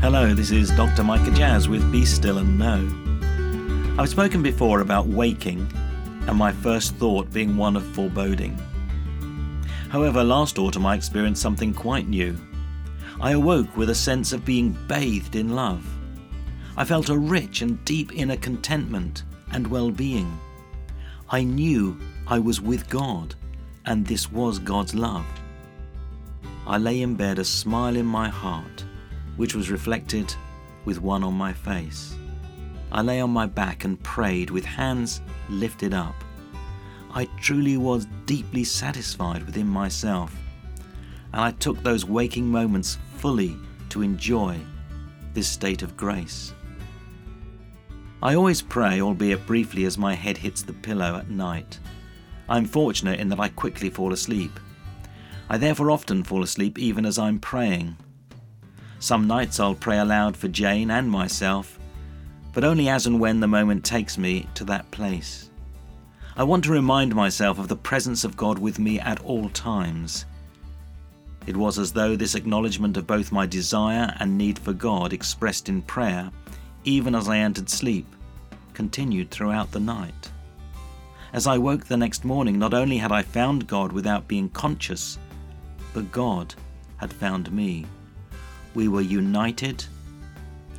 Hello, this is Dr. Micah Jazz with Be Still and Know. I've spoken before about waking and my first thought being one of foreboding. However, last autumn I experienced something quite new. I awoke with a sense of being bathed in love. I felt a rich and deep inner contentment and well-being. I knew I was with God, and this was God's love. I lay in bed, a smile in my heart, which was reflected with one on my face. I lay on my back and prayed with hands lifted up. I truly was deeply satisfied within myself, and I took those waking moments fully to enjoy this state of grace. I always pray, albeit briefly, as my head hits the pillow at night. I'm fortunate in that I quickly fall asleep. I therefore often fall asleep even as I'm praying. Some nights I'll pray aloud for Jayne and myself, but only as and when the moment takes me to that place. I want to remind myself of the presence of God with me at all times. It was as though this acknowledgement of both my desire and need for God expressed in prayer, even as I entered sleep, continued throughout the night. As I woke the next morning, not only had I found God without being conscious, but God had found me. We were united,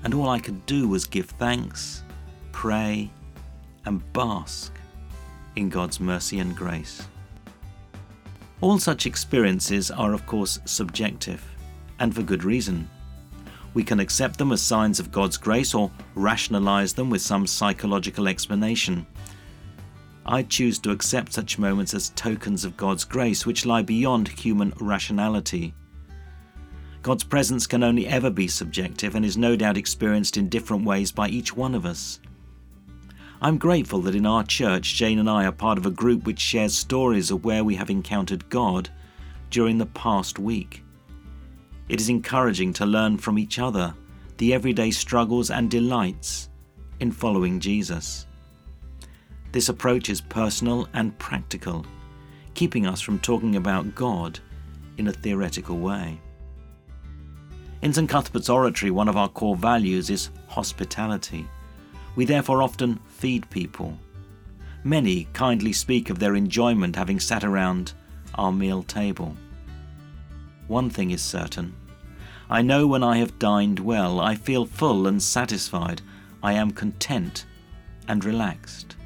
and all I could do was give thanks, pray, and bask in God's mercy and grace. All such experiences are, of course, subjective, and for good reason. We can accept them as signs of God's grace or rationalize them with some psychological explanation. I choose to accept such moments as tokens of God's grace, which lie beyond human rationality. God's presence can only ever be subjective and is no doubt experienced in different ways by each one of us. I'm grateful that in our church, Jayne and I are part of a group which shares stories of where we have encountered God during the past week. It is encouraging to learn from each other the everyday struggles and delights in following Jesus. This approach is personal and practical, keeping us from talking about God in a theoretical way. In St Cuthbert's Oratory, one of our core values is hospitality. We therefore often feed people. Many kindly speak of their enjoyment having sat around our meal table. One thing is certain. I know when I have dined well, I feel full and satisfied. I am content and relaxed.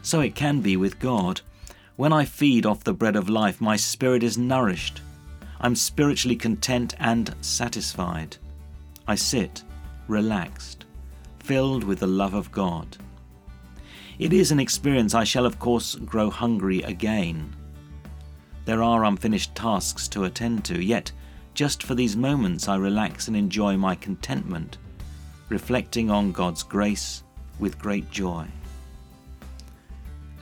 So it can be with God. When I feed off the bread of life, my spirit is nourished. I'm spiritually content and satisfied. I sit relaxed, filled with the love of God. It is an experience I shall, of course, grow hungry again. There are unfinished tasks to attend to, yet just for these moments I relax and enjoy my contentment, reflecting on God's grace with great joy.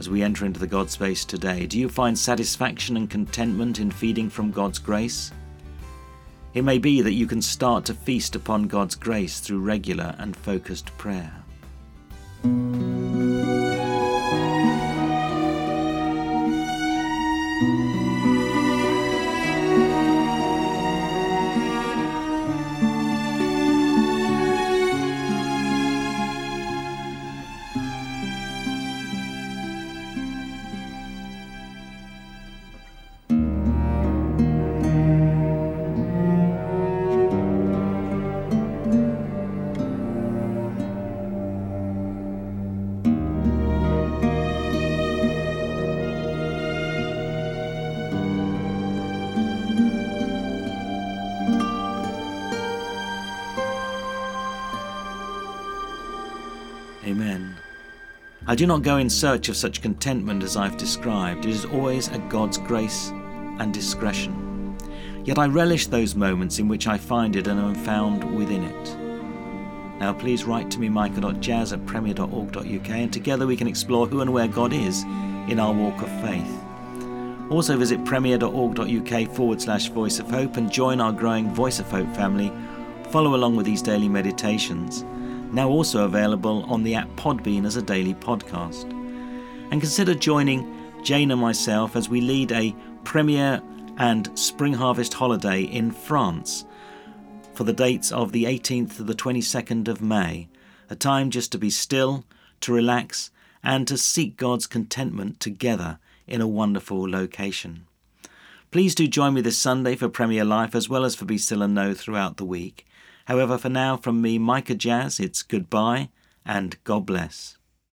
As we enter into the God space today, do you find satisfaction and contentment in feeding from God's grace? It may be that you can start to feast upon God's grace through regular and focused prayer. Amen. I do not go in search of such contentment as I've described. It is always at God's grace and discretion. Yet I relish those moments in which I find it and am found within it. Now please write to me, micah.jazz@premier.org.uk, and together we can explore who and where God is in our walk of faith. Also visit premier.org.uk/Voice of Hope and join our growing Voice of Hope family. Follow along with these daily meditations, now also available on the app Podbean as a daily podcast. And consider joining Jayne and myself as we lead a Premier and Spring Harvest holiday in France. for the dates of the 18th to the 22nd of May, a time just to be still, to relax, and to seek God's contentment together in a wonderful location. Please do join me this Sunday for Premier Life as well as for Be Still and Know throughout the week. However, for now, from me, Micah Jazz, it's goodbye and God bless.